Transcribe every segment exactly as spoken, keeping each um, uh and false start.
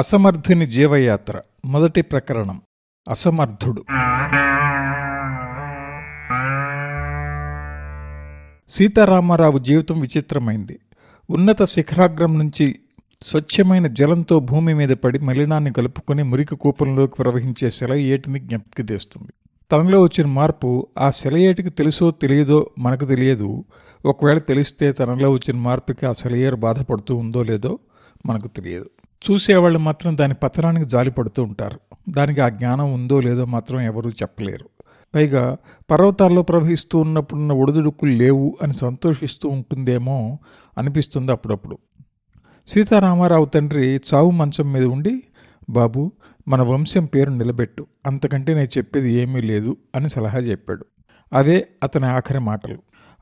అసమర్థుని జీవయాత్ర మొదటి ప్రకరణం. అసమర్థుడు. సీతారామారావు జీవితం విచిత్రమైంది. ఉన్నత శిఖరాగ్రం నుంచి స్వచ్ఛమైన జలంతో భూమి మీద పడి మలినాన్ని కలుపుకుని మురికి కూపంలోకి ప్రవహించే సెలయేటిని జ్ఞప్తికి తెస్తుంది. తనలో వచ్చిన మార్పు ఆ సెలయేటికి తెలుసో తెలియదో మనకు తెలియదు. ఒకవేళ తెలిస్తే తనలో వచ్చిన మార్పుకి ఆ సెలయేరు బాధపడుతూ ఉందో లేదో మనకు తెలియదు. చూసేవాళ్ళు మాత్రం దాని పతనానికి జాలిపడుతూ ఉంటారు. దానికి ఆ జ్ఞానం ఉందో లేదో మాత్రం ఎవరూ చెప్పలేరు. పైగా పర్వతాల్లో ప్రవహిస్తూ ఉన్నప్పుడున్న ఒడిదుడుకులు లేవు అని సంతోషిస్తూ ఉంటుందేమో అనిపిస్తుంది అప్పుడప్పుడు. సీతారామారావు తండ్రి చావు మంచం మీద ఉండి, బాబు మన వంశం పేరు నిలబెట్టు, అంతకంటే నేను చెప్పేది ఏమీ లేదు అని సలహా చెప్పాడు. అదే అతని ఆఖరి మాటలు.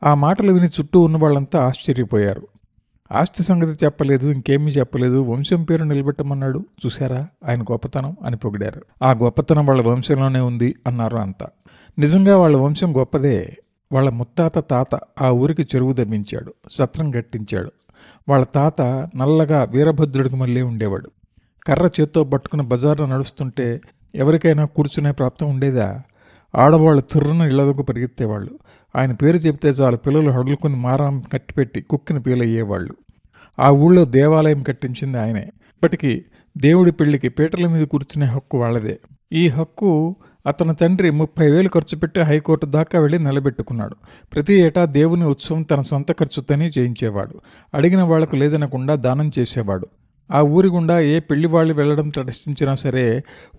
ఆ మాటలు విని చుట్టూ ఉన్న వాళ్ళంతా ఆశ్చర్యపోయారు. ఆస్తి సంగతి చెప్పలేదు, ఇంకేమీ చెప్పలేదు, వంశం పేరు నిలబెట్టమన్నాడు, చూశారా ఆయన గొప్పతనం అని పొగిడారు. ఆ గొప్పతనం వాళ్ళ వంశంలోనే ఉంది అన్నారు అంతా. నిజంగా వాళ్ళ వంశం గొప్పదే. వాళ్ళ ముత్తాత తాత ఆ ఊరికి చెరువు దమ్మించాడు, సత్రం కట్టించాడు. వాళ్ళ తాత నల్లగా వీరభద్రుడికి మళ్ళీ ఉండేవాడు. కర్ర చేత్తో పట్టుకుని బజార్లో నడుస్తుంటే ఎవరికైనా కూర్చునే ప్రాప్తం ఉండేదా? ఆడవాళ్ళు తుర్రున ఇళ్లలోకి పరిగెత్తేవాళ్ళు. ఆయన పేరు చెబితే చాలు పిల్లలు హడులుకొని మారం కట్టిపెట్టి కుక్కిని పీలయ్యేవాళ్ళు. ఆ ఊళ్ళో దేవాలయం కట్టించింది ఆయనే. ఇప్పటికీ దేవుడి పెళ్లికి పీటల మీద కూర్చునే హక్కు వాళ్ళదే. ఈ హక్కు అతని తండ్రి ముప్పై వేలు ఖర్చు పెట్టి హైకోర్టు దాకా వెళ్ళి నిలబెట్టుకున్నాడు. ప్రతి ఏటా దేవుని ఉత్సవం తన సొంత ఖర్చుతోనే చేయించేవాడు. అడిగిన వాళ్లకు లేదనకుండా దానం చేసేవాడు. ఆ ఊరి గుండా ఏ పెళ్లి వాళ్ళు వెళ్లడం ప్రదర్శించినా సరే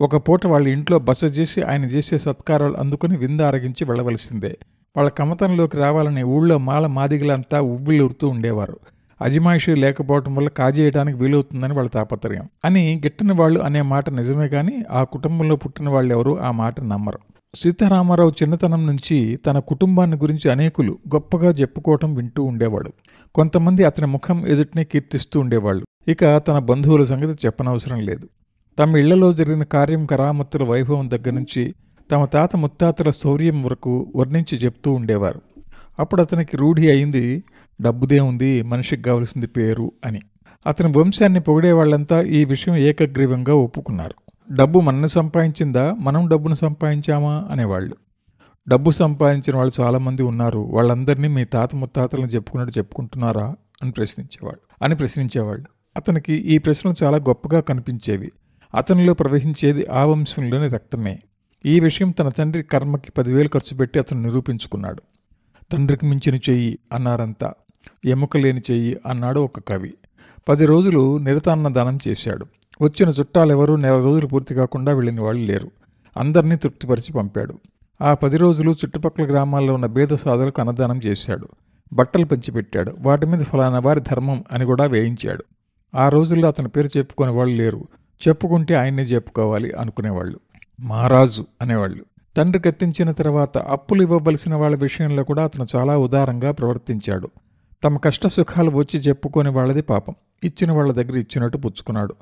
ఒక పూట వాళ్ళ ఇంట్లో బస చేసి ఆయన చేసే సత్కారాలు అందుకుని వింద ఆరగించి వెళ్లవలసిందే. వాళ్ళ కమతంలోకి రావాలని ఊళ్ళో మాల మాదిగలంతా ఉవ్విలురుతూ ఉండేవారు. అజమాయిషీ లేకపోవటం వల్ల కాజేయడానికి వీలవుతుందని వాళ్ళ తాపత్రయం అని గిట్టని వాళ్ళు అనే మాట నిజమే, కానీ ఆ కుటుంబంలో పుట్టిన వాళ్ళు ఎవరు ఆ మాట నమ్మరు. సీతారామారావు చిన్నతనం నుంచి తన కుటుంబాన్ని గురించి అనేకులు గొప్పగా చెప్పుకోవటం వింటూ ఉండేవాడు. కొంతమంది అతని ముఖం ఎదుటినే కీర్తిస్తూ ఉండేవాళ్ళు. ఇక తన బంధువుల సంగతి చెప్పనవసరం లేదు. తమ ఇళ్లలో జరిగిన కార్యం కరామత్తుల వైభవం దగ్గర నుంచి తమ తాత ముత్తాతల శౌర్యం వరకు వర్ణించి చెప్తూ ఉండేవారు. అప్పుడు అతనికి రూఢి అయింది, డబ్బుదే ఉంది, మనిషికి కావలసింది పేరు అని. అతని వంశాన్ని పొగిడే వాళ్ళంతా ఈ విషయం ఏకగ్రీవంగా ఒప్పుకున్నారు. డబ్బు మనని సంపాదించిందా, మనం డబ్బును సంపాదించామా అనేవాళ్ళు. డబ్బు సంపాదించిన వాళ్ళు చాలామంది ఉన్నారు, వాళ్ళందరినీ మీ తాత ముత్తాతలను చెప్పుకున్నట్టు చెప్పుకుంటున్నారా అని ప్రశ్నించేవాళ్ళు అని ప్రశ్నించేవాళ్ళు అతనికి ఈ ప్రశ్నలు చాలా గొప్పగా కనిపించేవి. అతనిలో ప్రవహించేది ఆ వంశంలోని రక్తమే. ఈ విషయం తన తండ్రి కర్మకి పదివేలు ఖర్చు పెట్టి అతను నిరూపించుకున్నాడు. తండ్రికి మించిన చెయ్యి అన్నారంతా. ఎముక లేని చెయ్యి అన్నాడు ఒక కవి. పది రోజులు నిరతాన్న దానం చేశాడు. వచ్చిన చుట్టాలెవరూ నెల రోజులు పూర్తి కాకుండా వెళ్ళిన వాళ్ళు లేరు. అందరినీ తృప్తిపరిచి పంపాడు. ఆ పది రోజులు చుట్టుపక్కల గ్రామాల్లో ఉన్న బేద సాధులకు అన్నదానం చేశాడు. బట్టలు పంచిపెట్టాడు. వాటి మీద ఫలానా వారి ధర్మం అని కూడా వేయించాడు. ఆ రోజుల్లో అతని పేరు చెప్పుకునే వాళ్ళు లేరు. చెప్పుకుంటే ఆయన్నే చెప్పుకోవాలి అనుకునేవాళ్ళు. మహారాజు అనేవాళ్ళు. తండ్రి కత్తించిన తర్వాత అప్పులు ఇవ్వవలసిన వాళ్ళ విషయంలో కూడా అతను చాలా ఉదారంగా ప్రవర్తించాడు. తమ కష్ట సుఖాలు వచ్చి చెప్పుకునే వాళ్ళది పాపం. ఇచ్చిన వాళ్ళ దగ్గర ఇచ్చినట్టు పుచ్చుకున్నాడు.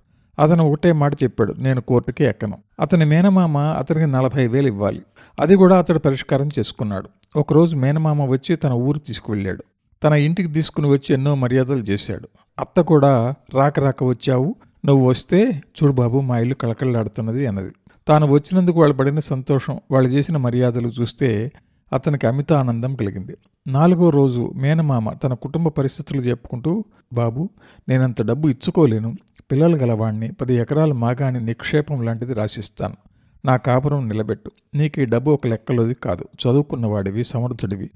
అతను ఒకటే మాట చెప్పాడు, నేను కోర్టుకి ఎక్కను. అతని మేనమామ అతనికి నలభై వేలు ఇవ్వాలి. అది కూడా అతడు పరిష్కారం చేసుకున్నాడు. ఒకరోజు మేనమామ వచ్చి తన ఊరు తీసుకువెళ్ళాడు. తన ఇంటికి తీసుకుని వచ్చి ఎన్నో మర్యాదలు చేశాడు. అత్త కూడా రాక రాక వచ్చావు, నువ్వు వస్తే చూడు బాబు మా ఇల్లు కళకళలాడుతున్నది అన్నది. తాను వచ్చినందుకు వాళ్ళు పడిన సంతోషం, వాళ్ళు చేసిన మర్యాదలు చూస్తే అతనికి అమిత ఆనందం కలిగింది. నాలుగో రోజు మేనమామ తన కుటుంబ పరిస్థితులు చెప్పుకుంటూ, బాబు నేనంత డబ్బు ఇచ్చుకోలేను, పిల్లలు గలవాణ్ణి, పది ఎకరాల మాగాణి నిక్షేపం లాంటిది రాసిస్తాను, నా కాపురం నిలబెట్టు, నీకు ఈ డబ్బు ఒక లెక్కలోది కాదు, చదువుకున్నవాడివి, సమర్థుడివి,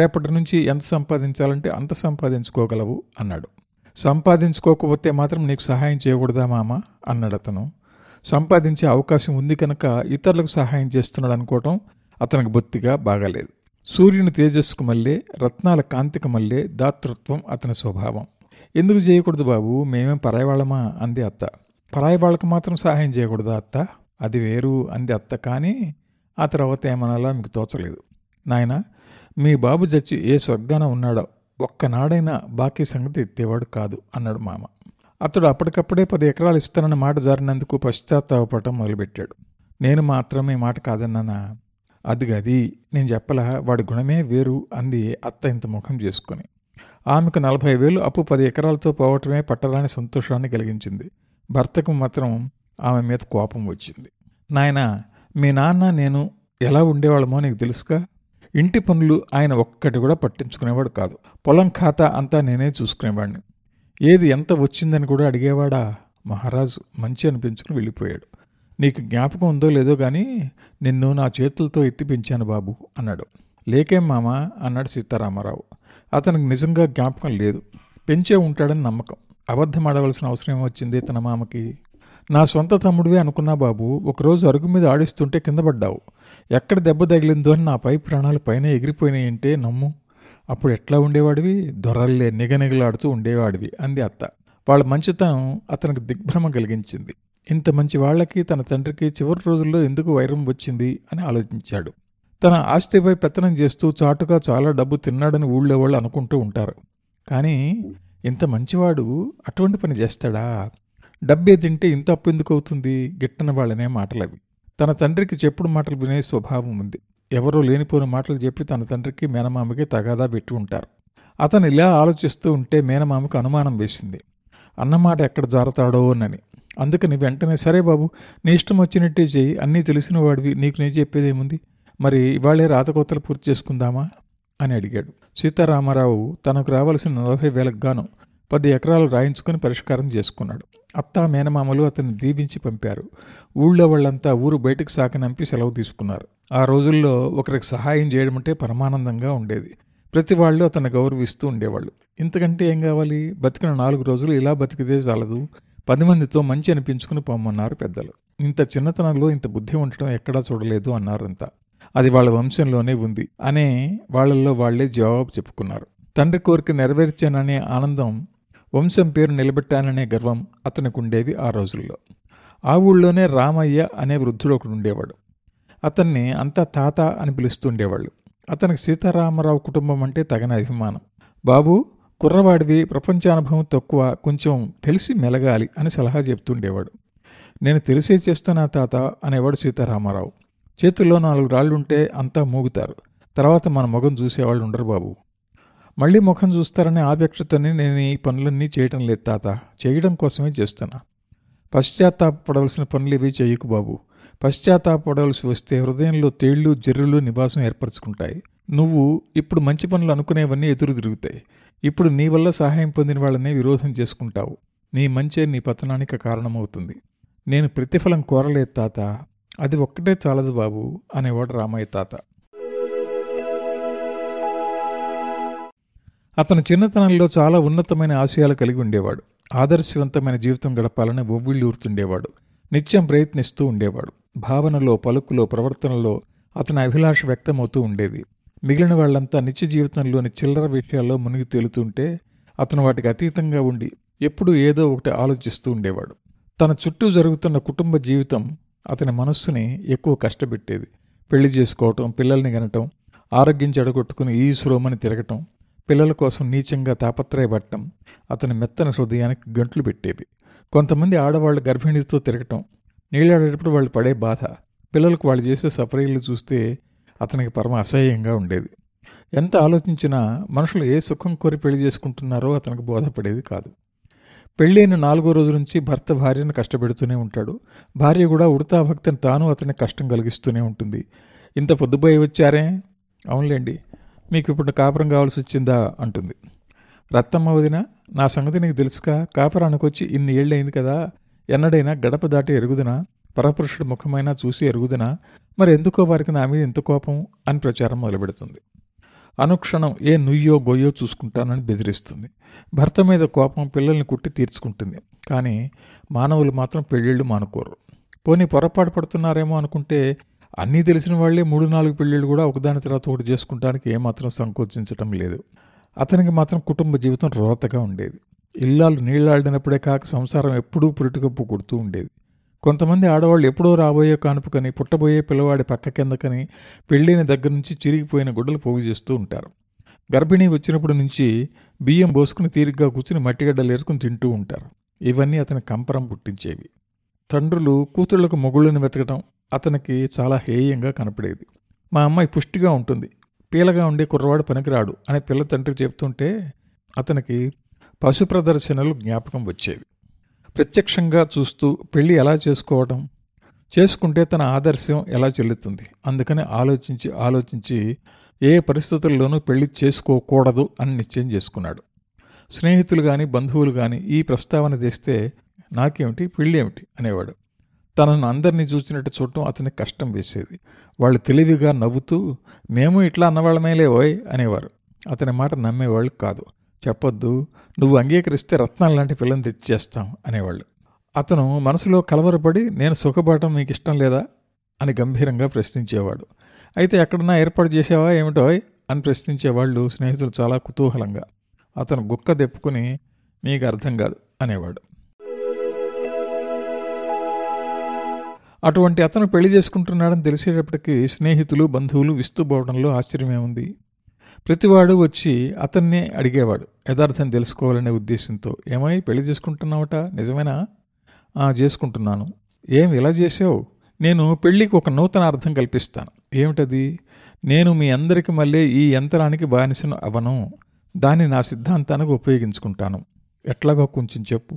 రేపటి నుంచి ఎంత సంపాదించాలంటే అంత సంపాదించుకోగలవు అన్నాడు. సంపాదించుకోకపోతే మాత్రం నీకు సహాయం చేయకూడదా మామ అన్నాడు అతను. సంపాదించే అవకాశం ఉంది కనుక ఇతరులకు సహాయం చేస్తున్నాడు అనుకోవటం అతనికి బొత్తిగా బాగాలేదు. సూర్యుని తేజస్సుకు మళ్ళీ రత్నాల కాంతికి మళ్ళీ దాతృత్వం అతని స్వభావం. ఎందుకు చేయకూడదు బాబు, మేమేం పరాయివాళ్ళమా అంది అత్త. పరాయివాళ్ళకు మాత్రం సహాయం చేయకూడదా అత్త? అది వేరు అంది అత్త. కానీ ఆ తర్వాత ఏమనాలా మీకు తోచలేదు. నాయన మీ బాబు చచ్చి ఏ స్వర్గాన ఉన్నాడో ఒక్కనాడైనా బాకీ సంగతి ఎత్తేవాడు కాదు అన్నాడు మామ. అతడు అప్పటికప్పుడే పది ఎకరాలు ఇస్తానన్న మాట జారినందుకు పశ్చాత్తాపటం మొదలుపెట్టాడు. నేను మాత్రమే మాట కాదన్నానా? అది గది నేను చెప్పలా, వాడి గుణమే వేరు అంది అత్త ఇంత ముఖం చేసుకుని. ఆమెకు నలభై వేలు అప్పు పది ఎకరాలతో పోవటమే పట్టరాని సంతోషాన్ని కలిగించింది. భర్తకు మాత్రం ఆమె మీద కోపం వచ్చింది. నాయన, మీ నాన్న నేను ఎలా ఉండేవాళ్ళమో నీకు తెలుసుగా. ఇంటి పనులు ఆయన ఒక్కటి కూడా పట్టించుకునేవాడు కాదు. పొలం ఖాతా అంతా నేనే చూసుకునేవాడిని. ఏది ఎంత వచ్చిందని కూడా అడిగేవాడా మహారాజు మంచి అనిపించుకుని వెళ్ళిపోయాడు. నీకు జ్ఞాపకం ఉందో లేదో కానీ నిన్ను నా చేతులతో ఎత్తి పెంచాను బాబు అన్నాడు. లేకేం మామ అన్నాడు సీతారామారావు. అతనికి నిజంగా జ్ఞాపకం లేదు, పెంచే ఉంటాడని నమ్మకం. అబద్ధం ఆడవలసిన అవసరం వచ్చింది తన మామకి? నా సొంత తమ్ముడివే అనుకున్నా బాబు. ఒకరోజు అరుగు మీద ఆడిస్తుంటే కింద పడ్డావు. ఎక్కడ దెబ్బ తగిలిందో అని నా పై ప్రాణాలు పైన ఎగిరిపోయినాయంటే నమ్ము. అప్పుడు ఎట్లా ఉండేవాడివి? దొరల్లే నిగనిగలాడుతూ ఉండేవాడివి అంది అత్త. వాళ్ళ మంచితనం అతనికి దిగ్భ్రమ కలిగించింది. ఇంత మంచి వాళ్ళకి తన తండ్రికి చివరి రోజుల్లో ఎందుకు వైరం వచ్చింది అని ఆలోచించాడు. తన ఆస్తిపై పెత్తనం చేస్తూ చాటుగా చాలా డబ్బు తిన్నాడని ఊళ్ళో వాళ్ళు అనుకుంటూ ఉంటారు. కానీ ఇంత మంచివాడు అటువంటి పని చేస్తాడా? డబ్బే తింటే ఇంత అప్పు ఎందుకు అవుతుంది? గిట్టన వాళ్ళనే మాటలు అవి. తన తండ్రికి చెప్పుడు మాటలు వినే స్వభావం ఉంది. ఎవరో లేనిపోని మాటలు చెప్పి తన తండ్రికి మేనమామకి తగాదా పెట్టి ఉంటారు. అతను ఇలా ఆలోచిస్తూ ఉంటే మేనమామకు అనుమానం వేసింది, అన్నమాట ఎక్కడ జారతాడో అని. అందుకని వెంటనే, సరే బాబు, నీ ఇష్టం వచ్చినట్టే చేయి, అన్నీ తెలిసిన వాడివి, నీకు నేను చెప్పేదేముంది, మరి ఇవాళే రాతకోతలు పూర్తి చేసుకుందామా అని అడిగాడు. సీతారామారావు తనకు రావాల్సిన నలభై వేలకు గాను పది ఎకరాలు రాయించుకొని పరిష్కారం చేసుకున్నాడు. అత్తా మేనమామలు అతన్ని దీవించి పంపారు. ఊళ్ళో వాళ్ళంతా ఊరు బయటకు సాకనంపి సెలవు తీసుకున్నారు. ఆ రోజుల్లో ఒకరికి సహాయం చేయడం అంటే పరమానందంగా ఉండేది. ప్రతి వాళ్ళు అతన్ని గౌరవిస్తూ ఉండేవాళ్ళు. ఇంతకంటే ఏం కావాలి? బతికిన నాలుగు రోజులు ఇలా బతికితే చాలదు, పది మందితో మంచి అనిపించుకుని పొమ్మన్నారు పెద్దలు. ఇంత చిన్నతనంలో ఇంత బుద్ధి ఉండటం ఎక్కడా చూడలేదు అన్నారంతా. అది వాళ్ళ వంశంలోనే ఉంది అనే వాళ్ళల్లో వాళ్లే జవాబు చెప్పుకున్నారు. తండ్రి కోరిక నెరవేర్చాననే ఆనందం, వంశం పేరు నిలబెట్టాననే గర్వం అతనికి ఉండేవి ఆ రోజుల్లో. ఆ ఊళ్ళోనే రామయ్య అనే వృద్ధుడు ఒకడు ఉండేవాడు. అతన్ని అంతా తాత అని పిలుస్తుండేవాళ్ళు. అతనికి సీతారామారావు కుటుంబం అంటే తగిన అభిమానం. బాబు, కుర్రవాడివి, ప్రపంచానుభవం తక్కువ, కొంచెం తెలిసి మెలగాలి అని సలహా చెప్తుండేవాడు. నేను తెలిసే చేస్తానా తాత అనేవాడు సీతారామారావు. చేతుల్లో నాలుగు రాళ్ళుంటే అంతా మూగుతారు, తర్వాత మన ముఖం చూసేవాళ్ళు ఉండరు బాబు. మళ్ళీ ముఖం చూస్తారనే ఆపేక్షతోనే నేను ఈ పనులన్నీ చేయటం లేదు తాత, చేయడం కోసమే చేస్తున్నా. పశ్చాత్తాపడవలసిన పనులు ఇవి చేయకు బాబు. పశ్చాత్తాపడవలసి వస్తే హృదయంలో తేళ్లు జర్రులు నివాసం ఏర్పరచుకుంటాయి. నువ్వు ఇప్పుడు మంచి పనులు అనుకునేవన్నీ ఎదురు తిరుగుతాయి. ఇప్పుడు నీ వల్ల సహాయం పొందిన వాళ్ళనే విరోధం చేసుకుంటావు. నీ మంచే నీ పతనానికి కారణమవుతుంది. నేను ప్రతిఫలం కోరలేదు తాత, అది ఒక్కటే చాలదు బాబు అనేవాడు రామయ్య తాత. అతను చిన్నతనంలో చాలా ఉన్నతమైన ఆశయాలు కలిగి ఉండేవాడు. ఆదర్శవంతమైన జీవితం గడపాలని ఒవ్విళ్ళూరుతుండేవాడు. నిత్యం ప్రయత్నిస్తూ ఉండేవాడు. భావనలో, పలుకులో, ప్రవర్తనలో అతని అభిలాష వ్యక్తమవుతూ ఉండేది. మిగిలిన వాళ్ళంతా నిత్య జీవితంలోని చిల్లర విషయాల్లో మునిగి తేలుతుంటే అతను వాటికి అతీతంగా ఉండి ఎప్పుడూ ఏదో ఒకటి ఆలోచిస్తూ ఉండేవాడు. తన చుట్టూ జరుగుతున్న కుటుంబ జీవితం అతని మనస్సుని ఎక్కువ కష్టపెట్టేది. పెళ్లి చేసుకోవటం, పిల్లల్ని గనటం, ఆరోగ్యం చెడగొట్టుకుని ఈ శ్రోమని తిరగటం, పిల్లల కోసం నీచంగా తాపత్రయపడటం అతని మెత్తన హృదయానికి గంటలు పెట్టేది. కొంతమంది ఆడవాళ్ళు గర్భిణీతో తిరగటం, నీళ్ళాడేటప్పుడు వాళ్ళు పడే బాధ, పిల్లలకు వాళ్ళు చేసే సపరీలు చూస్తే అతనికి పరమ అసహ్యంగా ఉండేది. ఎంత ఆలోచించినా మనుషులు ఏ సుఖం కోరి పెళ్లి చేసుకుంటున్నారో అతనికి బోధపడేది కాదు. పెళ్ళైన నాలుగో రోజు నుంచి భర్త భార్యను కష్టపెడుతూనే ఉంటాడు. భార్య కూడా ఉడతా భక్తిని తాను అతనికి కష్టం కలిగిస్తూనే ఉంటుంది. ఇంత పొద్దుపోయి వచ్చారే? అవునులేండి, మీకు ఇప్పుడు కాపురం కావాల్సి వచ్చిందా అంటుంది. రత్తమ్మ వదిన, నా సంగతి నీకు తెలుసుగా, కాపురానికి వచ్చి ఇన్ని ఏళ్ళయింది కదా, ఎన్నడైనా గడప దాటి ఎరుగుదనా, పరపురుషుడు ముఖమైనా చూసి ఎరుగుదనా, మరి ఎందుకో వారికి నా మీద ఎంత కోపం అని ప్రచారం మొదలుపెడుతుంది. అనుక్షణం ఏ నుయ్యో గొయ్యో చూసుకుంటానని బెదిరిస్తుంది. భర్త మీద కోపం, పిల్లల్ని కుట్టి తీర్చుకుంటుంది. కానీ మానవులు మాత్రం పెళ్ళిళ్ళు మానుకోరు. పోనీ పొరపాటు పడుతున్నారేమో అనుకుంటే అన్నీ తెలిసిన వాళ్లే మూడు నాలుగు పెళ్ళిళ్ళు కూడా ఒకదాని తర్వాత ఒకటి చేసుకుంటానికి ఏమాత్రం సంకోచించటం లేదు. అతనికి మాత్రం కుటుంబ జీవితం రోతగా ఉండేది. ఇల్లాలు నీళ్లాడినప్పుడే కాక సంసారం ఎప్పుడూ పురిటికప్పు కొడుతూ ఉండేది. కొంతమంది ఆడవాళ్ళు ఎప్పుడో రాబోయే కానుపుకని, పుట్టబోయే పిల్లవాడి పక్క కిందకని పెళ్ళైన దగ్గర నుంచి చిరిగిపోయిన గుడ్డలు పోగు చేస్తూ ఉంటారు. గర్భిణీ వచ్చినప్పటి నుంచి బియ్యం పోసుకుని తీరిగ్గా కూర్చుని మట్టిగడ్డలు ఏరుకుని తింటూ ఉంటారు. ఇవన్నీ అతని కంపరం పుట్టించేవి. తండ్రులు కూతుళ్లకు మొగుళ్ళని వెతకడం అతనికి చాలా హేయంగా కనపడేది. మా అమ్మాయి పుష్టిగా ఉంటుంది, పీలగా ఉండే కుర్రవాడు పనికిరాడు అనే పిల్ల తండ్రి చెప్తుంటే అతనికి పశు ప్రదర్శనలు జ్ఞాపకం వచ్చేవి. ప్రత్యక్షంగా చూస్తూ పెళ్ళి ఎలా చేసుకోవడం, చేసుకుంటే తన ఆదర్శం ఎలా చెల్లుతుంది. అందుకని ఆలోచించి ఆలోచించి ఏ పరిస్థితుల్లోనూ పెళ్లి చేసుకోకూడదు అని నిశ్చయం చేసుకున్నాడు. స్నేహితులు కానీ బంధువులు కానీ ఈ ప్రస్తావన తెస్తే నాకేమిటి పెళ్ళి ఏమిటి అనేవాడు. తనను అందరినీ చూసినట్టు చూడటం అతనికి కష్టం వేసేది. వాళ్ళు తెలివిగా నవ్వుతూ మేము ఇట్లా అన్నవాళ్ళమేలే ఓయ్ అనేవారు. అతని మాట నమ్మేవాళ్ళు కాదు. చెప్పొద్దు, నువ్వు అంగీకరిస్తే రత్నాలు లాంటి పిల్లని తెచ్చేస్తాం అనేవాళ్ళు. అతను మనసులో కలవరపడి నేను సుఖపడటం మీకు ఇష్టం లేదా అని గంభీరంగా ప్రశ్నించేవాడు. అయితే ఎక్కడన్నా ఏర్పాటు చేసేవా ఏమిటో అని ప్రశ్నించేవాళ్ళు స్నేహితులు చాలా కుతూహలంగా. అతను గుక్క దెప్పుకుని మీకు అర్థం కాదు అనేవాడు. అటువంటి అతను పెళ్లి చేసుకుంటున్నాడని తెలిసేటప్పటికీ స్నేహితులు బంధువులు విస్తుపోవడంలో ఆశ్చర్యమేముంది. ప్రతివాడు వచ్చి అతన్నే అడిగేవాడు యథార్థం తెలుసుకోవాలనే ఉద్దేశంతో. ఏమై పెళ్లి చేసుకుంటున్నావట, నిజమేనా? చేసుకుంటున్నాను. ఏమి ఇలా చేసావు? నేను పెళ్ళికి ఒక నూతన అర్థం కల్పిస్తాను. ఏమిటది? నేను మీ అందరికీ మళ్ళీ ఈ యంత్రానికి బానిసను అవను, దాన్ని నా సిద్ధాంతానికి ఉపయోగించుకుంటాను. ఎట్లాగో కొంచెం చెప్పు,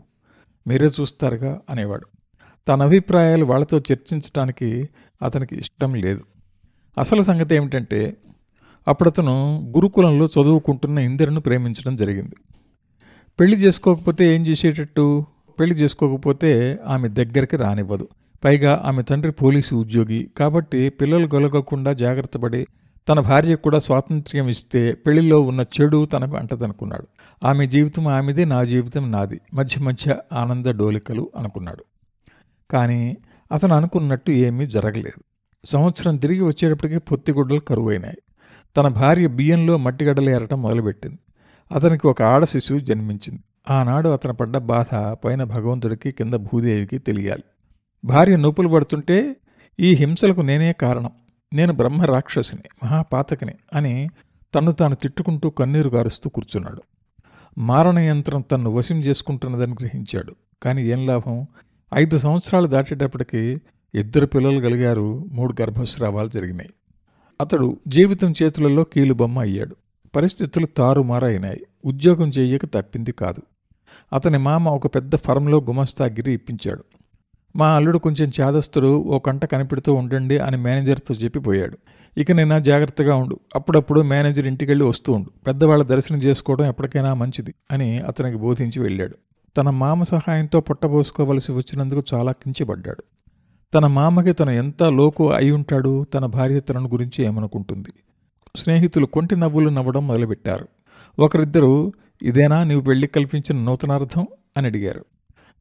మీరే చూస్తారుగా అనేవాడు. తన అభిప్రాయాలు వాళ్ళతో చర్చించడానికి అతనికి ఇష్టం లేదు. అసలు సంగతి ఏమిటంటే అప్పుడతను గురుకులంలో చదువుకుంటున్న ఇందిరను ప్రేమించడం జరిగింది. పెళ్లి చేసుకోకపోతే ఏం చేసేటట్టు? పెళ్లి చేసుకోకపోతే ఆమె దగ్గరికి రానివ్వదు. పైగా ఆమె తండ్రి పోలీసు ఉద్యోగి కాబట్టి పిల్లలు గొలగకుండా జాగ్రత్త పడి తన భార్యకు కూడా స్వాతంత్ర్యం ఇస్తే పెళ్లిలో ఉన్న చెడు తనకు అంటదనుకున్నాడు. ఆమె జీవితం ఆమెది, నా జీవితం నాది, మధ్య మధ్య ఆనంద డోలికలు అనుకున్నాడు. కానీ అతను అనుకున్నట్టు ఏమీ జరగలేదు. సంవత్సరం తిరిగి వచ్చేటప్పటికీ పొత్తిగుడ్డలు కరువైనాయి. తన భార్య బియ్యంలో మట్టిగడ్డలు ఏరటం మొదలుపెట్టింది. అతనికి ఒక ఆడ శిశువు జన్మించింది. ఆనాడు అతను పడ్డ బాధ పైన భగవంతుడికి కింద భూదేవికి తెలియాలి. భార్య నొప్పులు పడుతుంటే ఈ హింసలకు నేనే కారణం, నేను బ్రహ్మ రాక్షసిని, మహాపాతకిని అని తను తాను తిట్టుకుంటూ కన్నీరు గారుస్తూ కూర్చున్నాడు. మారణ యంత్రం తన్ను వశం చేసుకుంటున్నదని గ్రహించాడు. కానీ ఏం లాభం? ఐదు సంవత్సరాలు దాటేటప్పటికి ఇద్దరు పిల్లలు కలిగారు, మూడు గర్భస్రావాలు జరిగినాయి. అతడు జీవితం చేతులలో కీలుబొమ్మ అయ్యాడు. పరిస్థితులు తారుమారైనాయి. ఉద్యోగం చేయక తప్పింది కాదు. అతని మామ ఒక పెద్ద ఫర్మ్లో గుమస్తాగిరి ఇప్పించాడు. మా అల్లుడు కొంచెం చేదస్తుడు, ఓ కంట కనిపెడుతూ ఉండండి అని మేనేజర్తో చెప్పిపోయాడు. ఇక నేను జాగ్రత్తగా ఉండు, అప్పుడప్పుడు మేనేజర్ ఇంటికి వెళ్ళి వస్తూ ఉండు, పెద్దవాళ్ళ దర్శనం చేసుకోవడం ఎప్పటికైనా మంచిది అని అతనికి బోధించి వెళ్ళాడు. తన మామ సహాయంతో పొట్టబోసుకోవలసి వచ్చినందుకు చాలా కించబడ్డాడు. తన మామకి తను ఎంత లోకు అయి ఉంటాడు, తన భార్య తనను గురించి ఏమనుకుంటుంది. స్నేహితులు కొంటి నవ్వులు నవ్వడం మొదలుపెట్టారు. ఒకరిద్దరు ఇదేనా నీవు పెళ్లికి కల్పించిన నూతనార్థం అని అడిగారు.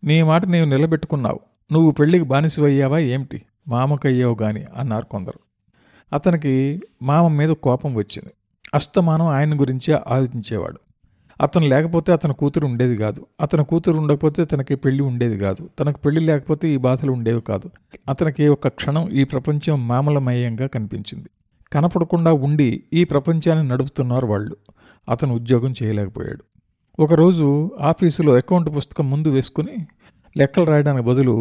నీ మాట నీవు నిలబెట్టుకున్నావు, నువ్వు పెళ్లికి బానిసవయ్యావా ఏమిటి, మామకయ్యావు గాని అన్నారు కొందరు. అతనికి మామ మీద కోపం వచ్చింది. అస్తమానం ఆయన గురించి ఆలోచించేవాడు. అతను లేకపోతే అతని కూతురు ఉండేది కాదు, అతని కూతురు ఉండకపోతే తనకి పెళ్లి ఉండేది కాదు, తనకు పెళ్లి లేకపోతే ఈ బాధలు ఉండేవి కాదు. అతనికి ఒక క్షణం ఈ ప్రపంచం మామలమయంగా కనిపించింది. కనపడకుండా ఉండి ఈ ప్రపంచాన్ని నడుపుతున్నారు వాళ్ళు. అతను ఉద్యోగం చేయలేకపోయాడు. ఒకరోజు ఆఫీసులో అకౌంట్ పుస్తకం ముందు వేసుకుని లెక్కలు రాయడానికి బదులు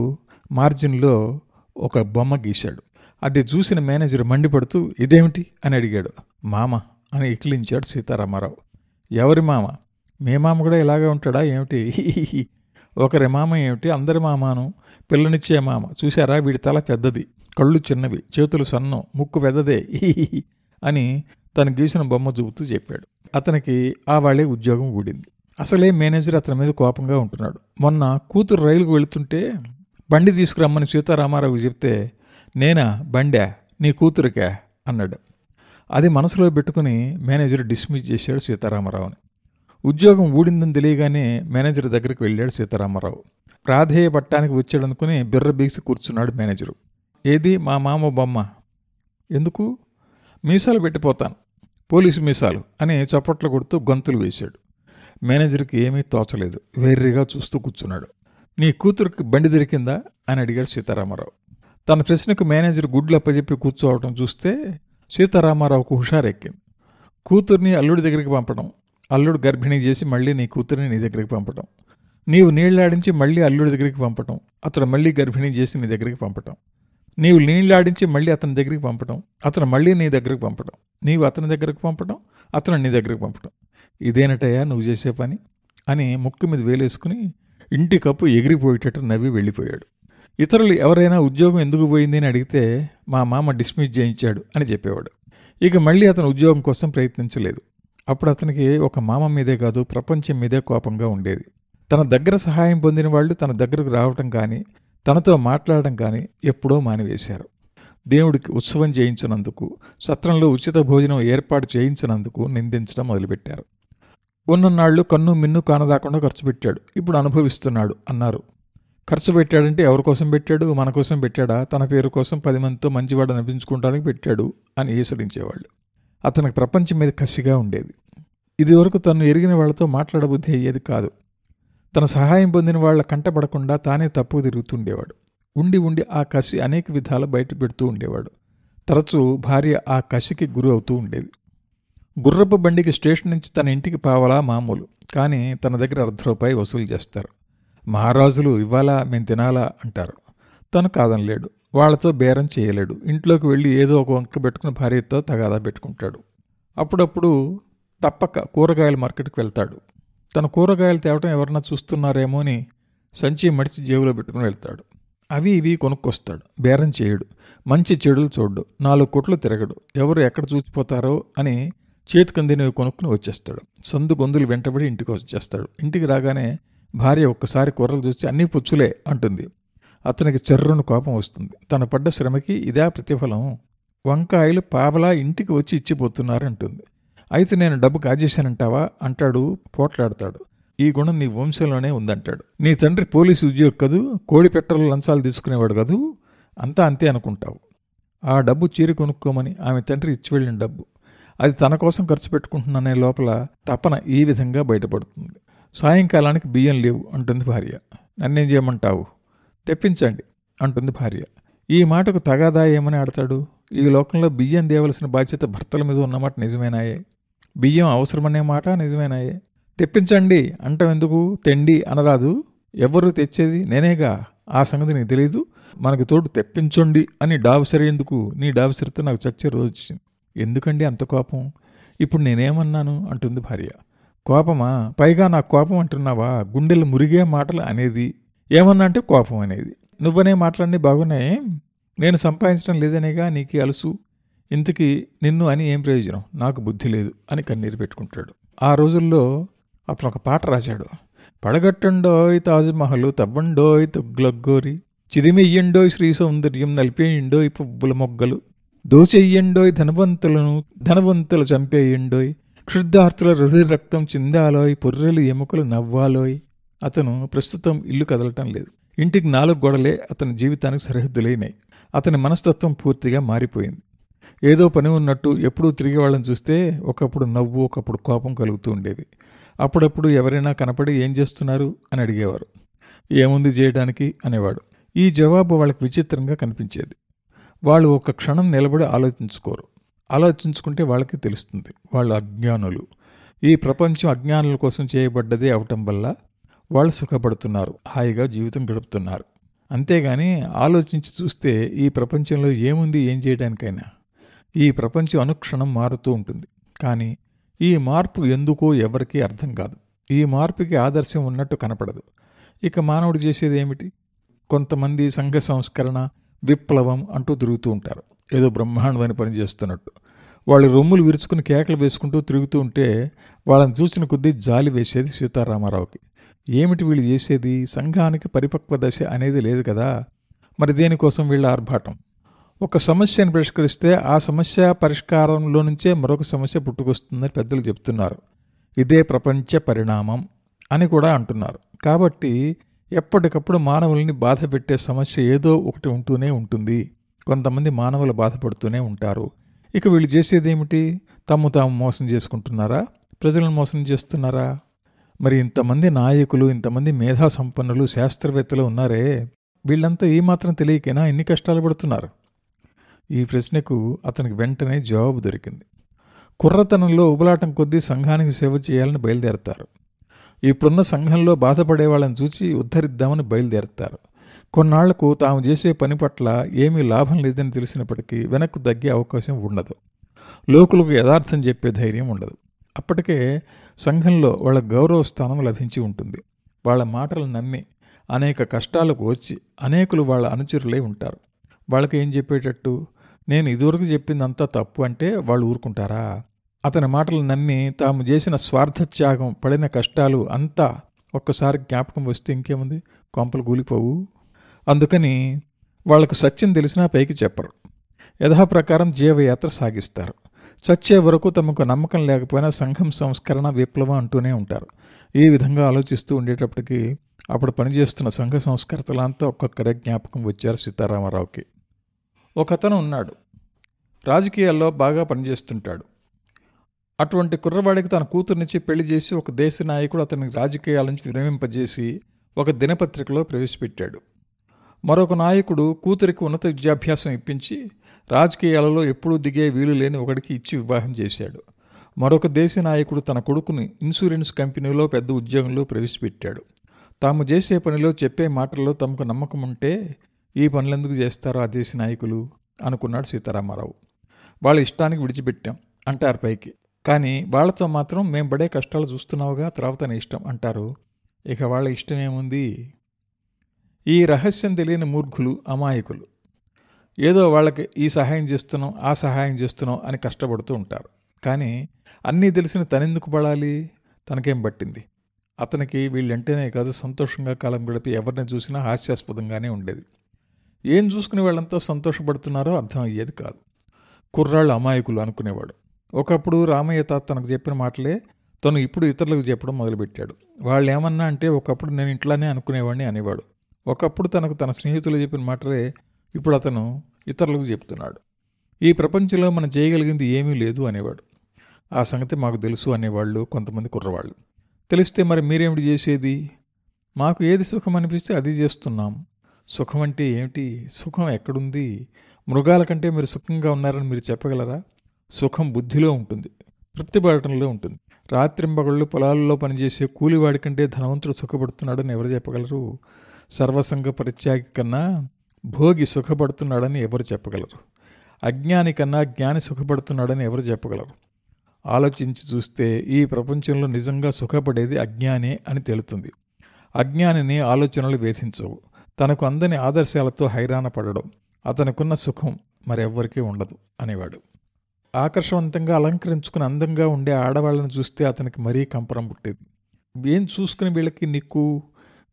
మార్జిన్లో ఒక బొమ్మ గీశాడు. అది చూసిన మేనేజర్ మండిపడుతూ ఇదేమిటి అని అడిగాడు. మామ అని ఎక్కిలించాడు సీతారామారావు. ఎవరి మామ? మీ మామ కూడా ఇలాగే ఉంటాడా ఏమిటి? ఒకరి మామ ఏమిటి, అందరి మామను. పిల్లనిచ్చే మామ చూశారా, వీడి తల పెద్దది, కళ్ళు చిన్నవి, చేతులు సన్నం, ముక్కు పెద్దదే అని తను గీసిన బొమ్మ చూపుతూ చెప్పాడు. అతనికి ఆ వాళ్ళే ఉద్యోగం ఊడింది. అసలే మేనేజర్ అతని మీద కోపంగా ఉంటున్నాడు. మొన్న కూతురు రైలుకు వెళుతుంటే బండి తీసుకురమ్మని సీతారామారావుకి చెప్తే నేనా బండా నీ కూతురికే అన్నాడు. అది మనసులో పెట్టుకుని మేనేజర్ డిస్మిస్ చేశాడు సీతారామారావుని. ఉద్యోగం ఊడిందని తెలియగానే మేనేజర్ దగ్గరికి వెళ్ళాడు సీతారామారావు. ప్రాధేయ పట్టానికి వచ్చాడనుకుని బిర్ర బీసి కూర్చున్నాడు మేనేజరు. ఏది మా మామ బొమ్మ? ఎందుకు? మీసాలు పెట్టిపోతాను, పోలీసు మీసాలు అని చప్పట్లు కొడుతూ గొంతులు వేశాడు. మేనేజర్కి ఏమీ తోచలేదు. వెర్రిగా చూస్తూ కూర్చున్నాడు. నీ కూతురికి బండి దొరికిందా అని అడిగాడు సీతారామారావు. తన ప్రశ్నకు మేనేజర్ గుడ్లు అప్పచెప్పి కూర్చోవటం చూస్తే సీతారామారావుకు హుషారెక్కింది. కూతుర్ని అల్లుడి దగ్గరికి పంపడం, అల్లుడు గర్భిణీ చేసి మళ్ళీ నీ కూతుర్ని నీ దగ్గరికి పంపటం, నీవు నీళ్లాడించి మళ్ళీ అల్లుడి దగ్గరికి పంపటం, అతను మళ్ళీ గర్భిణీ చేసి నీ దగ్గరికి పంపటం, నీవు నీళ్లాడించి మళ్ళీ అతని దగ్గరికి పంపటం, అతను మళ్ళీ నీ దగ్గరికి పంపటం, నీవు అతని దగ్గరికి పంపటం, అతను నీ దగ్గరికి పంపటం, ఇదేనటయ్యా నువ్వు చేసే పని అని ముక్కు మీద వేలేసుకుని ఇంటి కప్పు ఎగిరిపోయేటట్టు నవ్వి వెళ్ళిపోయాడు. ఇతరులు ఎవరైనా ఉద్యోగం ఎందుకు పోయింది అని అడిగితే మా మామ డిస్మిస్ చేయించాడు అని చెప్పేవాడు. ఇక మళ్ళీ అతను ఉద్యోగం కోసం ప్రయత్నించలేదు. అప్పుడు అతనికి ఒక మామ మీదే కాదు, ప్రపంచం మీదే కోపంగా ఉండేది. తన దగ్గర సహాయం పొందిన వాళ్ళు తన దగ్గరకు రావటం కానీ తనతో మాట్లాడడం కానీ ఎప్పుడో మానివేశారు. దేవుడికి ఉత్సవం చేయించినందుకు, సత్రంలో ఉచిత భోజనం ఏర్పాటు చేయించినందుకు నిందించడం మొదలుపెట్టారు. ఉన్నన్నాళ్ళు కన్ను మిన్ను కానరాకుండా ఖర్చు పెట్టాడు, ఇప్పుడు అనుభవిస్తున్నాడు అన్నారు. ఖర్చు పెట్టాడంటే ఎవరి కోసం పెట్టాడు? మన కోసం పెట్టాడా? తన పేరు కోసం పది మందితో మంచివాడు అనిపించుకోవడానికి పెట్టాడు అని ఏసరించేవాళ్ళు. అతనికి ప్రపంచం మీద కసిగా ఉండేది. ఇదివరకు తను ఎరిగిన వాళ్లతో మాట్లాడబుద్ధి అయ్యేది కాదు. తన సహాయం పొందిన వాళ్ళ కంటపడకుండా తానే తప్పు తిరుగుతుండేవాడు. ఉండి ఉండి ఆ కసి అనేక విధాలు బయట పెడుతూ ఉండేవాడు. తరచూ భార్య ఆ కసికి గురి అవుతూ ఉండేది. గుర్రపు బండికి స్టేషన్ నుంచి తన ఇంటికి పావాలా మామూలు, కానీ తన దగ్గర అర్ధ రూపాయి వసూలు చేస్తారు. మహారాజులు ఇవ్వాలా, మేము తినాలా అంటారు. తను కాదనలేడు, వాళ్లతో బేరం చేయలేడు. ఇంట్లోకి వెళ్ళి ఏదో ఒక వంక పెట్టుకుని భార్యతో తగాదా పెట్టుకుంటాడు. అప్పుడప్పుడు తప్పక కూరగాయల మార్కెట్కి వెళ్తాడు. తన కూరగాయలు తేవటం ఎవరన్నా చూస్తున్నారేమో అని సంచి మడిచి జేబులో పెట్టుకుని వెళ్తాడు. అవి ఇవి కొనుక్కొస్తాడు. బేరం చేయడు, మంచి చెడులు చూడ్డు, నాలుగు కొట్లు తిరగడు, ఎవరు ఎక్కడ చూసిపోతారో అని చేతికందినవి కొనుక్కుని వచ్చేస్తాడు. సందు గొంతులు వెంటబడి ఇంటికి వచ్చేస్తాడు. ఇంటికి రాగానే భార్య ఒక్కసారి కూరలు చూసి అన్నీ పుచ్చులే అంటుంది. అతనికి చెర్రును కోపం వస్తుంది. తను పడ్డ శ్రమకి ఇదే ప్రతిఫలం, వంకాయలు పావలా ఇంటికి వచ్చి ఇచ్చిపోతున్నారు అంటుంది. అయితే నేను డబ్బు కాజేశానంటావా అంటాడు, పోట్లాడతాడు. ఈ గుణం నీ వంశంలోనే ఉందంటాడు. నీ తండ్రి పోలీసు ఉద్యోగి కదూ, కోడి పెట్టలు లంచాలు తీసుకునేవాడు కదూ, అంతా అంతే అనుకుంటావు. ఆ డబ్బు చీర కొనుక్కోమని ఆమె తండ్రి ఇచ్చి వెళ్ళిన డబ్బు, అది తన కోసం ఖర్చు పెట్టుకుంటున్నానే లోపల తపన ఈ విధంగా బయటపడుతుంది. సాయంకాలానికి బియ్యం లేవు అంటుంది భార్య. నన్నేం చేయమంటావు? తెప్పించండి అంటుంది భార్య. ఈ మాటకు తగాదా ఏమని ఆడతాడు. ఈ లోకంలో బియ్యం దేవలసిన బాధ్యత భర్తల మీద ఉన్నమాట నిజమేనాయే? బియ్యం అవసరమనే మాట నిజమేనాయే? తెప్పించండి అంటాం ఎందుకు? తెండి అనరాదు. ఎవరు తెచ్చేది? నేనేగా. ఆ సంగతి నీకు తెలీదు. మనకు తోడు తెప్పించండి అని డాబుసరి ఎందుకు? నీ డాబుసరితో నాకు చచ్చే రోజు వచ్చింది. ఎందుకండి అంత కోపం? ఇప్పుడు నేనేమన్నాను అంటుంది భార్య. కోపమా? పైగా నా కోపం అంటున్నావా? గుండెలు మురిగే మాటలు అనేది ఏమన్నా అంటే కోపం అనేది. నువ్వనే మాటలన్నీ బాగున్నాయి, నేను సంపాదించడం లేదనేగా నీకు అలుసు. ఇంతకీ నిన్ను అని ఏం ప్రయోజనం? నాకు బుద్ధి లేదు అని కన్నీరు పెట్టుకుంటాడు. ఆ రోజుల్లో అతను ఒక పాట రాశాడు. పడగట్టండోయ్ తాజ్మహల్, తవ్వండోయ్ తుగ్లగ్గోరి, చిదిమియ్యండోయ్ శ్రీ సౌందర్యం, నలిపేయండోయ్ పువ్వుల మొగ్గలు, దోచెయ్యండోయ్ ధనవంతులను, ధనవంతులు చంపేయండోయ్, క్షుద్ధార్థుల హృదయ రక్తం చిందాలోయ్, పొర్రెలు ఎముకలు నవ్వాలోయ్. అతను ప్రస్తుతం ఇల్లు కదలటం లేదు. ఇంటికి నాలుగు గోడలే అతని జీవితానికి సరిహద్దులైనాయి. అతని మనస్తత్వం పూర్తిగా మారిపోయింది. ఏదో పని ఉన్నట్టు ఎప్పుడూ తిరిగే వాళ్ళని చూస్తే ఒకప్పుడు నవ్వు, ఒకప్పుడు కోపం కలుగుతూ ఉండేది. అప్పుడప్పుడు ఎవరైనా కనపడి ఏం చేస్తున్నారు అని అడిగేవారు. ఏముంది చేయడానికి అనేవాడు. ఈ జవాబు వాళ్ళకి విచిత్రంగా కనిపించేది. వాళ్ళు ఒక క్షణం నిలబడి ఆలోచించుకోరు. ఆలోచించుకుంటే వాళ్ళకి తెలుస్తుంది వాళ్ళు అజ్ఞానులు. ఈ ప్రపంచం అజ్ఞానుల కోసం చేయబడ్డదే అవటం వల్ల వాళ్ళు సుఖపడుతున్నారు, హాయిగా జీవితం గడుపుతున్నారు. అంతేగాని ఆలోచించి చూస్తే ఈ ప్రపంచంలో ఏముంది ఏం చేయడానికైనా? ఈ ప్రపంచం అనుక్షణం మారుతూ ఉంటుంది. కానీ ఈ మార్పు ఎందుకో ఎవరికీ అర్థం కాదు. ఈ మార్పుకి ఆదర్శం ఉన్నట్టు కనపడదు. ఇక మానవుడు చేసేది ఏమిటి? కొంతమంది సంఘ సంస్కరణ, విప్లవం అంటూ తిరుగుతూ ఉంటారు, ఏదో బ్రహ్మాండమైన పని చేస్తున్నట్టు. వాళ్ళు రొమ్ములు విరుచుకుని కేకలు వేసుకుంటూ తిరుగుతూ ఉంటే వాళ్ళని చూసిన కొద్దీ జాలి వేసేది సీతారామారావుకి. ఏమిటి వీళ్ళు చేసేది? సంఘానికి పరిపక్వ దశ అనేది లేదు కదా, మరి దేనికోసం వీళ్ళ ఆర్భాటం? ఒక సమస్యను పరిష్కరిస్తే ఆ సమస్య పరిష్కారంలో నుంచే మరొక సమస్య పుట్టుకొస్తుందని పెద్దలు చెప్తున్నారు. ఇదే ప్రపంచ పరిణామం అని కూడా అంటున్నారు. కాబట్టి ఎప్పటికప్పుడు మానవుల్ని బాధ పెట్టే సమస్య ఏదో ఒకటి ఉంటూనే ఉంటుంది. కొంతమంది మానవులు బాధపడుతూనే ఉంటారు. ఇక వీళ్ళు చేసేది ఏమిటి? తమ్ము తాము మోసం చేసుకుంటున్నారా? ప్రజలను మోసం చేస్తున్నారా? మరి ఇంతమంది నాయకులు, ఇంతమంది మేధా సంపన్నులు, శాస్త్రవేత్తలు ఉన్నారే, వీళ్ళంతా ఈ మాత్రం తెలియకైనా ఇన్ని కష్టాలు పడుతున్నారు? ఈ ప్రశ్నకు అతనికి వెంటనే జవాబు దొరికింది. కుర్రతనంలో ఉబలాటం కొద్దీ సంఘానికి సేవ చేయాలని బయలుదేరతారు. ఇప్పుడున్న సంఘంలో బాధపడే వాళ్ళని చూసి ఉద్ధరిద్దామని బయలుదేరతారు. కొన్నాళ్లకు తాము చేసే పని పట్ల ఏమీ లాభం లేదని తెలిసినప్పటికీ వెనక్కు తగ్గే అవకాశం ఉండదు. లోకులకు యథార్థం చెప్పే ధైర్యం ఉండదు. అప్పటికే సంఘంలో వాళ్ళ గౌరవ స్థానం లభించి ఉంటుంది. వాళ్ళ మాటలు నమ్మి అనేక కష్టాలకు వచ్చి అనేకులు వాళ్ళ అనుచరులై ఉంటారు. వాళ్ళకి ఏం చెప్పేటట్టు, నేను ఇదివరకు చెప్పిందంతా తప్పు అంటే వాళ్ళు ఊరుకుంటారా? అతని మాటలు నమ్మి తాము చేసిన స్వార్థత్యాగం, పడిన కష్టాలు అంతా ఒక్కసారి జ్ఞాపకం వస్తే ఇంకేముంది, కొంపలు కూలిపోవు. అందుకని వాళ్ళకు సత్యం తెలిసినా పైకి చెప్పరు. యథాప్రకారం జీవయాత్ర సాగిస్తారు. చచ్చే వరకు తమకు నమ్మకం లేకపోయినా సంఘం సంస్కరణ విప్లవం అంటూనే ఉంటారు. ఈ విధంగా ఆలోచిస్తూ ఉండేటప్పటికీ అప్పుడు పనిచేస్తున్న సంఘ సంస్కర్తలంతా ఒక్కొక్కరే జ్ఞాపకం వచ్చారు సీతారామారావుకి. ఒకతను ఉన్నాడు, రాజకీయాల్లో బాగా పనిచేస్తుంటాడు. అటువంటి కుర్రవాడికి తన కూతురునిచ్చి పెళ్లి చేసి ఒక దేశ నాయకుడు అతని రాజకీయాల నుంచి విరమింపజేసి ఒక దినపత్రికలో ప్రవేశపెట్టాడు. మరొక నాయకుడు కూతురికి ఉన్నత విద్యాభ్యాసం ఇప్పించి రాజకీయాలలో ఎప్పుడూ దిగే వీలు లేని ఒకడికి ఇచ్చి వివాహం చేశాడు. మరొక దేశ నాయకుడు తన కొడుకుని ఇన్సూరెన్స్ కంపెనీలో పెద్ద ఉద్యోగంలో ప్రవేశపెట్టాడు. తాము చేసే పనిలో, చెప్పే మాటల్లో తమకు నమ్మకం ఉంటే ఈ పనులెందుకు చేస్తారో ఆ దేశ నాయకులు అనుకున్నాడు సీతారామారావు. వాళ్ళ ఇష్టానికి విడిచిపెట్టాం అంటారు పైకి, కానీ వాళ్ళతో మాత్రం మేము పడే కష్టాలు చూస్తున్నావుగా, తర్వాత నీ ఇష్టం అంటారు. ఇక వాళ్ళ ఇష్టం ఏముంది? ఈ రహస్యం తెలియని మూర్ఖులు, అమాయకులు ఏదో వాళ్ళకి ఈ సహాయం చేస్తున్నాం, ఆ సహాయం చేస్తున్నాం అని కష్టపడుతూ ఉంటారు. కానీ అన్నీ తెలిసిన తనెందుకు పడాలి? తనకేం పట్టింది? అతనికి వీళ్ళంటేనే కాదు, సంతోషంగా కాలం గడిపి ఎవరిని చూసినా హాస్యాస్పదంగానే ఉండేది. ఏం చూసుకుని వాళ్ళంతా సంతోషపడుతున్నారో అర్థం అయ్యేది కాదు. కుర్రాళ్ళు అమాయకులు అనుకునేవాడు. ఒకప్పుడు రామయ్య తాత తనకు చెప్పిన మాటలే తను ఇప్పుడు ఇతరులకు చెప్పడం మొదలుపెట్టాడు. వాళ్ళు ఏమన్నా అంటే ఒకప్పుడు నేను ఇంట్లానే అనుకునేవాడిని అనేవాడు. ఒకప్పుడు తనకు తన స్నేహితులు చెప్పిన మాటలే ఇప్పుడు అతను ఇతరులకు చెప్తున్నాడు. ఈ ప్రపంచంలో మనం చేయగలిగింది ఏమీ లేదు అనేవాడు. ఆ సంగతి మాకు తెలుసు అనేవాళ్ళు కొంతమంది కుర్రవాళ్ళు. తెలిస్తే మరి మీరేమిటి చేసేది? మాకు ఏది సుఖం అనిపిస్తే అది చేస్తున్నాం. సుఖం అంటే ఏమిటి? సుఖం ఎక్కడుంది? మృగాల కంటే మీరు సుఖంగా ఉన్నారని మీరు చెప్పగలరా? సుఖం బుద్ధిలో ఉంటుంది, తృప్తిపడటంలో ఉంటుంది. రాత్రింబగళ్ళు పొలాల్లో పనిచేసే కూలివాడి కంటే ధనవంతుడు సుఖపడుతున్నాడని ఎవరు చెప్పగలరు? సర్వసంగ పరిత్యాగి కన్నా భోగి సుఖపడుతున్నాడని ఎవరు చెప్పగలరు? అజ్ఞాని కన్నా జ్ఞాని సుఖపడుతున్నాడని ఎవరు చెప్పగలరు? ఆలోచించి చూస్తే ఈ ప్రపంచంలో నిజంగా సుఖపడేది అజ్ఞానే అని తెలుస్తుంది. అజ్ఞానిని ఆలోచనలు వేధించవు. తనకు అందని ఆదర్శాలతో హైరాణ పడడం, అతనుకున్న సుఖం మరెవ్వరికీ ఉండదు అనేవాడు. ఆకర్షవంతంగా అలంకరించుకుని అందంగా ఉండే ఆడవాళ్ళని చూస్తే అతనికి మరీ కంపరం పుట్టేది. ఏం చూసుకుని వీళ్ళకి నిక్కు,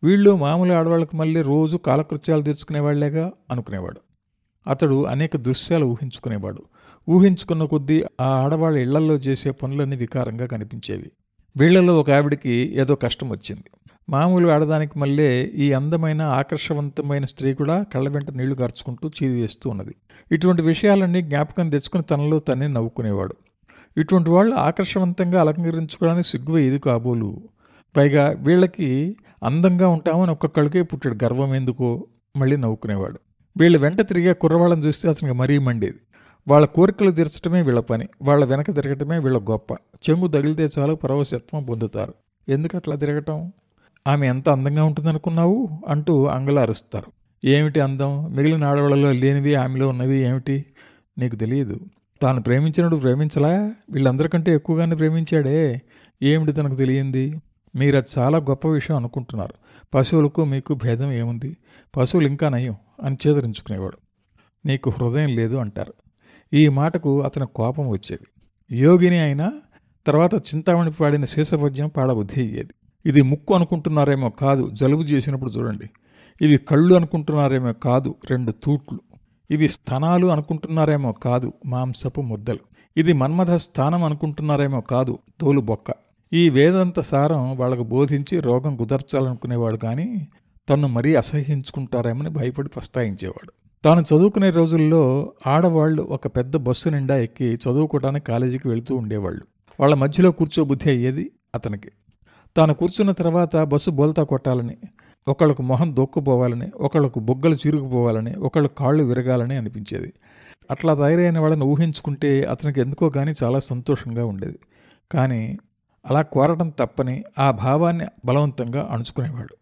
వీళ్ళు మామూలు ఆడవాళ్ళకి మళ్ళీ రోజు కాలకృత్యాలు తీర్చుకునేవాళ్లేగా అనుకునేవాడు. అతడు అనేక దృశ్యాలు ఊహించుకునేవాడు. ఊహించుకున్న కొద్దీ ఆ ఆడవాళ్ళ ఇళ్లల్లో చేసే పనులన్నీ వికారంగా కనిపించేవి. వీళ్లలో ఒక ఆవిడికి ఏదో కష్టం వచ్చింది. మామూలు ఆడదానికి మళ్ళీ ఈ అందమైన ఆకర్షవంతమైన స్త్రీ కూడా కళ్ళ వెంట నీళ్లు గార్చుకుంటూ చీది వేస్తూ ఉన్నది. ఇటువంటి విషయాలన్నీ జ్ఞాపకం తెచ్చుకుని తనలో తనే నవ్వుకునేవాడు. ఇటువంటి వాళ్ళు ఆకర్షవంతంగా అలంకరించుకోవడానికి సిగ్గువే ఇది కాబోలు. పైగా వీళ్ళకి అందంగా ఉంటామని ఒక్కొక్కడికే పుట్టాడు గర్వం ఎందుకో మళ్ళీ నవ్వుకునేవాడు. వీళ్ళు వెంట తిరిగే కుర్రవాళ్ళని చూస్తే అతనికి మరీ మండేది. వాళ్ళ కోరికలు తీర్చడమే వీళ్ళ పని, వాళ్ళ వెనక తిరగటమే వీళ్ళ గొప్ప. చెంగు తగిలితే చాలు పరవశత్వం పొందుతారు. ఎందుకు అట్లా తిరగటం? ఆమె ఎంత అందంగా ఉంటుందనుకున్నావు అంటూ అంగలా అరుస్తారు. ఏమిటి అందం? మిగిలిన ఆడవాళ్ళలో లేనివి ఆమెలో ఉన్నవి ఏమిటి? నీకు తెలియదు. తాను ప్రేమించినప్పుడు ప్రేమించలా, వీళ్ళందరికంటే ఎక్కువగానే ప్రేమించాడే. ఏమిటి తనకు తెలియంది? మీరు అది చాలా గొప్ప విషయం అనుకుంటున్నారు. పశువులకు మీకు భేదం ఏముంది? పశువులు ఇంకా నయం అని చేదరించుకునేవాడు. నీకు హృదయం లేదు అంటారు. ఈ మాటకు అతని కోపం వచ్చేది. యోగిని అయినా తర్వాత చింతామణి పాడిన శేషపద్యం పాడబుద్ధి అయ్యేది. ఇది ముక్కు అనుకుంటున్నారేమో కాదు, జలుబు చేసినప్పుడు చూడండి. ఇవి కళ్ళు అనుకుంటున్నారేమో కాదు, రెండు తూట్లు. ఇవి స్తనాలు అనుకుంటున్నారేమో కాదు, మాంసపు ముద్దలు. ఇది మన్మథ స్థానం అనుకుంటున్నారేమో కాదు, తోలు బొక్క. ఈ వేదాంత సారం వాళ్ళకు బోధించి రోగం కుదర్చాలనుకునేవాడు. కానీ తను మరీ అసహించుకుంటారేమని భయపడి పస్తాయించేవాడు. తాను చదువుకునే రోజుల్లో ఆడవాళ్ళు ఒక పెద్ద బస్సు నిండా ఎక్కి చదువుకోవడానికి కాలేజీకి వెళుతూ ఉండేవాళ్ళు. వాళ్ళ మధ్యలో కూర్చోబుద్ధి అయ్యేది అతనికి. తాను కూర్చున్న తర్వాత బస్సు బోల్తా కొట్టాలని, ఒకళ్ళకు మొహం దొక్కుపోవాలని, ఒకళ్ళకు బొగ్గలు చీరుకుపోవాలని, ఒకళ్ళు కాళ్ళు విరగాలని అనిపించేది. అట్లా తయారైన వాళ్ళని ఊహించుకుంటే అతనికి ఎందుకో కానీ చాలా సంతోషంగా ఉండేది. కానీ అలా కోరటం తప్పని ఆ భావాన్ని బలవంతంగా అణుచుకునేవాడు,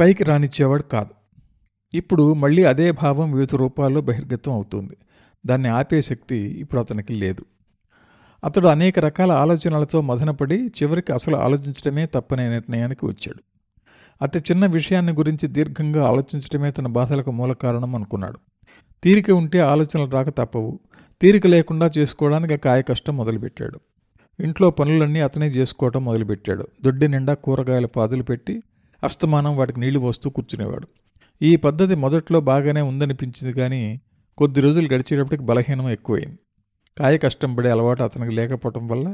పైకి రానిచ్చేవాడు కాదు. ఇప్పుడు మళ్ళీ అదే భావం వివిధ రూపాల్లో బహిర్గతం అవుతుంది. దాన్ని ఆపే శక్తి ఇప్పుడు అతనికి లేదు. అతడు అనేక రకాల ఆలోచనలతో మదనపడి చివరికి అసలు ఆలోచించడమే తప్పనే నిర్ణయానికి వచ్చాడు. అతి చిన్న విషయాన్ని గురించి దీర్ఘంగా ఆలోచించడమే తన బాధలకు మూల కారణం అనుకున్నాడు. తీరిక ఉంటే ఆలోచనలు రాక తప్పవు. తీరిక లేకుండా చేసుకోవడానికి కాయ కష్టం మొదలుపెట్టాడు. ఇంట్లో పనులన్నీ అతనే చేసుకోవటం మొదలుపెట్టాడు. దొడ్డి నిండా కూరగాయల పాదులు పెట్టి అస్తమానం వాటికి నీళ్లు పోస్తూ కూర్చునేవాడు. ఈ పద్ధతి మొదట్లో బాగానే ఉందనిపించింది, కానీ కొద్ది రోజులు గడిచేటప్పటికి బలహీనం ఎక్కువైంది. కాయ కష్టం పడే అలవాటు అతనికి లేకపోవటం వల్ల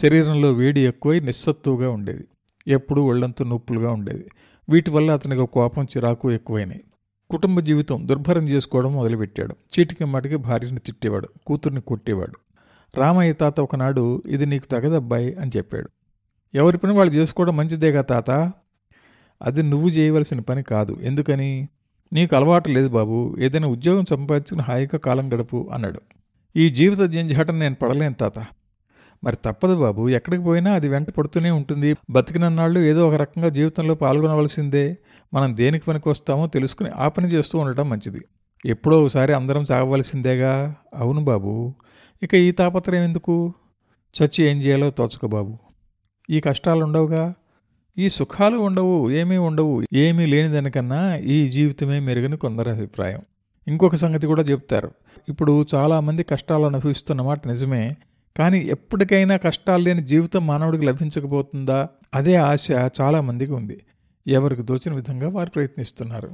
శరీరంలో వేడి ఎక్కువై నిస్సత్తుగా ఉండేది. ఎప్పుడూ ఒళ్ళంతా నొప్పులుగా ఉండేది. వీటి వల్ల అతనికి కోపం, చిరాకు ఎక్కువైనాయి. కుటుంబ జీవితం దుర్భరం చేసుకోవడం మొదలుపెట్టాడు. చీటికి మాటికి భార్యని తిట్టేవాడు, కూతుర్ని కొట్టేవాడు. రామయ్య తాత ఒకనాడు ఇది నీకు తగదబ్బాయి అని చెప్పాడు. ఎవరి పని వాళ్ళు చేసుకోవడం మంచిదేగా తాత, అది నువ్వు చేయవలసిన పని కాదు. ఎందుకని? నీకు అలవాటు లేదు బాబు, ఏదైనా ఉద్యోగం సంపాదించుకుని హాయిగా కాలం గడుపు అన్నాడు. ఈ జీవిత జంజాటం నేను పడలేను తాత. మరి తప్పదు బాబు, ఎక్కడికి పోయినా అది వెంట పడుతూనే ఉంటుంది. బతికినన్నాళ్ళు ఏదో ఒక రకంగా జీవితంలో పాల్గొనవలసిందే. మనం దేనికి పనికి వస్తామో తెలుసుకుని ఆ పని చేస్తూ ఉండటం మంచిది. ఎప్పుడో ఒకసారి అందరం సాగవలసిందేగా. అవును బాబు, ఇక ఈ తాపత్రయం ఎందుకు? చచ్చి ఏం చేయాలో తోచక బాబు. ఈ కష్టాలు ఉండవుగా, ఈ సుఖాలు ఉండవు, ఏమీ ఉండవు. ఏమీ లేనిదానికన్నా ఈ జీవితమే మెరుగని కొందరి అభిప్రాయం. ఇంకొక సంగతి కూడా చెప్తారు. ఇప్పుడు చాలామంది కష్టాలు అనుభవిస్తున్నమాట నిజమే, కానీ ఎప్పటికైనా కష్టాలు లేని జీవితం మానవుడికి లభించకపోతుందా? అదే ఆశ చాలామందికి ఉంది. ఎవరికి దోచిన విధంగా వారు ప్రయత్నిస్తున్నారు.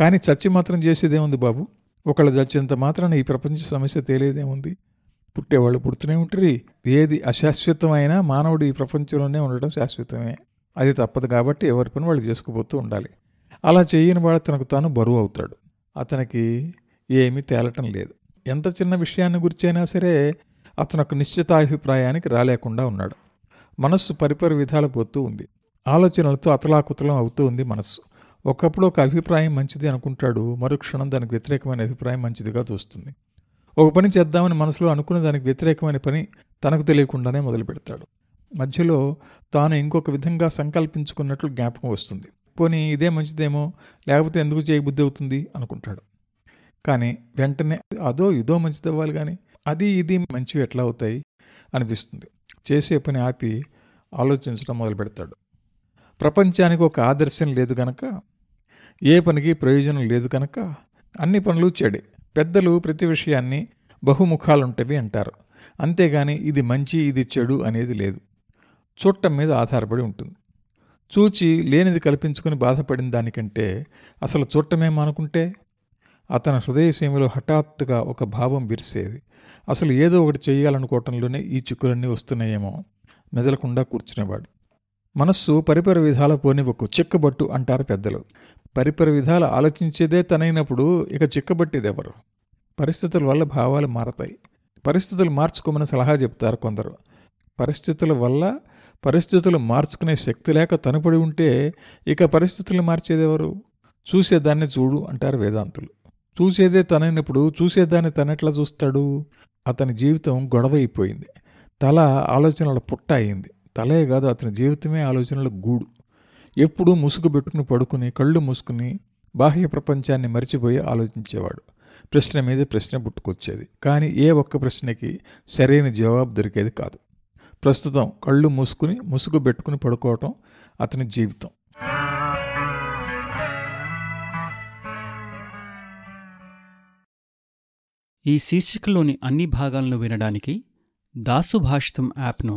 కానీ చచ్చి మాత్రం చేసేదేముంది బాబు? ఒకళ్ళు చచ్చేంత మాత్రాన ఈ ప్రపంచ సమస్య తేలేదేముంది? పుట్టేవాళ్ళు పుడుతూనే ఉంటారు. ఏది అశాశ్వతమైనా మానవుడు ఈ ప్రపంచంలోనే ఉండడం శాశ్వతమే. అది తప్పదు కాబట్టి ఎవరి పని వాళ్ళు చేసుకుపోతూ ఉండాలి. అలా చేయని వాడు తనకు తాను బరువు అవుతాడు. అతనికి ఏమీ తేలటం లేదు. ఎంత చిన్న విషయాన్ని గురించైనా సరే అతను ఒక నిశ్చితాభిప్రాయానికి రాలేకుండా ఉన్నాడు. మనస్సు పరిపరి విధాలు పోతూ ఉంది. ఆలోచనలతో అతలాకుతలం అవుతూ ఉంది మనస్సు. ఒకప్పుడు ఒక అభిప్రాయం మంచిది అనుకుంటాడు, మరుక్షణం దానికి వ్యతిరేకమైన అభిప్రాయం మంచిదిగా తోస్తుంది. ఒక పని చేద్దామని మనసులో అనుకున్న దానికి వ్యతిరేకమైన పని తనకు తెలియకుండానే మొదలు పెడతాడు. మధ్యలో తాను ఇంకొక విధంగా సంకల్పించుకున్నట్లు జ్ఞాపకం వస్తుంది. పోనీ ఇదే మంచిదేమో, లేకపోతే ఎందుకు చేయబుద్ధి అవుతుంది అనుకుంటాడు. కానీ వెంటనే అదో ఇదో మంచిదవ్వాలి, కానీ అది ఇది మంచివి ఎట్లా అవుతాయి అనిపిస్తుంది. చేసే పని ఆపి ఆలోచించడం మొదలు పెడతాడు. ప్రపంచానికి ఒక ఆదర్శం లేదు కనుక, ఏ పనికి ప్రయోజనం లేదు కనుక అన్ని పనులు చెడే. పెద్దలు ప్రతి విషయాన్ని బహుముఖాలుంటవి అంటారు, అంతేగాని ఇది మంచి ఇది చెడు అనేది లేదు. చూడటం మీద ఆధారపడి ఉంటుంది. చూచి లేనిది కల్పించుకుని బాధపడిన దానికంటే అసలు చూడటమేమనుకుంటే అతని హృదయసీమలో హఠాత్తుగా ఒక భావం విరిసేది. అసలు ఏదో ఒకటి చేయాలనుకోవటంలోనే ఈ చిక్కులన్నీ వస్తున్నాయేమో మెదలకుండా కూర్చునేవాడు. మనస్సు పరిపరి విధాల పోనివ్వకు, చిక్కబట్టు అంటారు పెద్దలు. పరిపరి విధాలు ఆలోచించేదే తనైనప్పుడు ఇక చిక్కబట్టేదెవరు? పరిస్థితుల వల్ల భావాలు మారతాయి. పరిస్థితులు మార్చుకోమని సలహా చెప్తారు కొందరు. పరిస్థితుల వల్ల పరిస్థితులు మార్చుకునే శక్తి లేక తనుపడి ఉంటే ఇక పరిస్థితులు మార్చేదెవరు? చూసేదాన్ని చూడు అంటారు వేదాంతులు. చూసేదే తనైనప్పుడు చూసేదాన్ని తనెట్లా చూస్తాడు? అతని జీవితం గొడవ అయిపోయింది. తల ఆలోచనల పుట్ట అయింది. తలే కాదు, అతని జీవితమే ఆలోచనల గూడు. ఎప్పుడూ ముసుగు పెట్టుకుని పడుకుని, కళ్ళు మూసుకుని బాహ్య ప్రపంచాన్ని మరిచిపోయి ఆలోచించేవాడు. ప్రశ్న మీద ప్రశ్న పుట్టుకొచ్చేది, కానీ ఏ ఒక్క ప్రశ్నకి సరైన జవాబు దొరికేది కాదు. ప్రస్తుతం కళ్ళు మూసుకుని ముసుగు పెట్టుకుని పడుకోవటం అతని జీవితం. ఈ శీర్షికలోని అన్ని భాగాలను వినడానికి దాసు భాషితం యాప్ను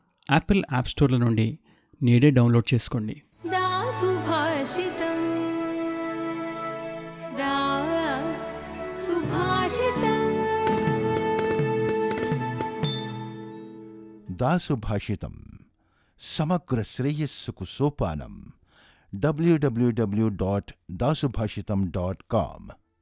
యాపిల్ యాప్ స్టోర్ల నుండి నేడే డౌన్లోడ్ చేసుకోండి. దాసు భాషితం సమగ్ర శ్రేయస్సుకు సోపానం. WWW dot Dasu Bhashitam dot com.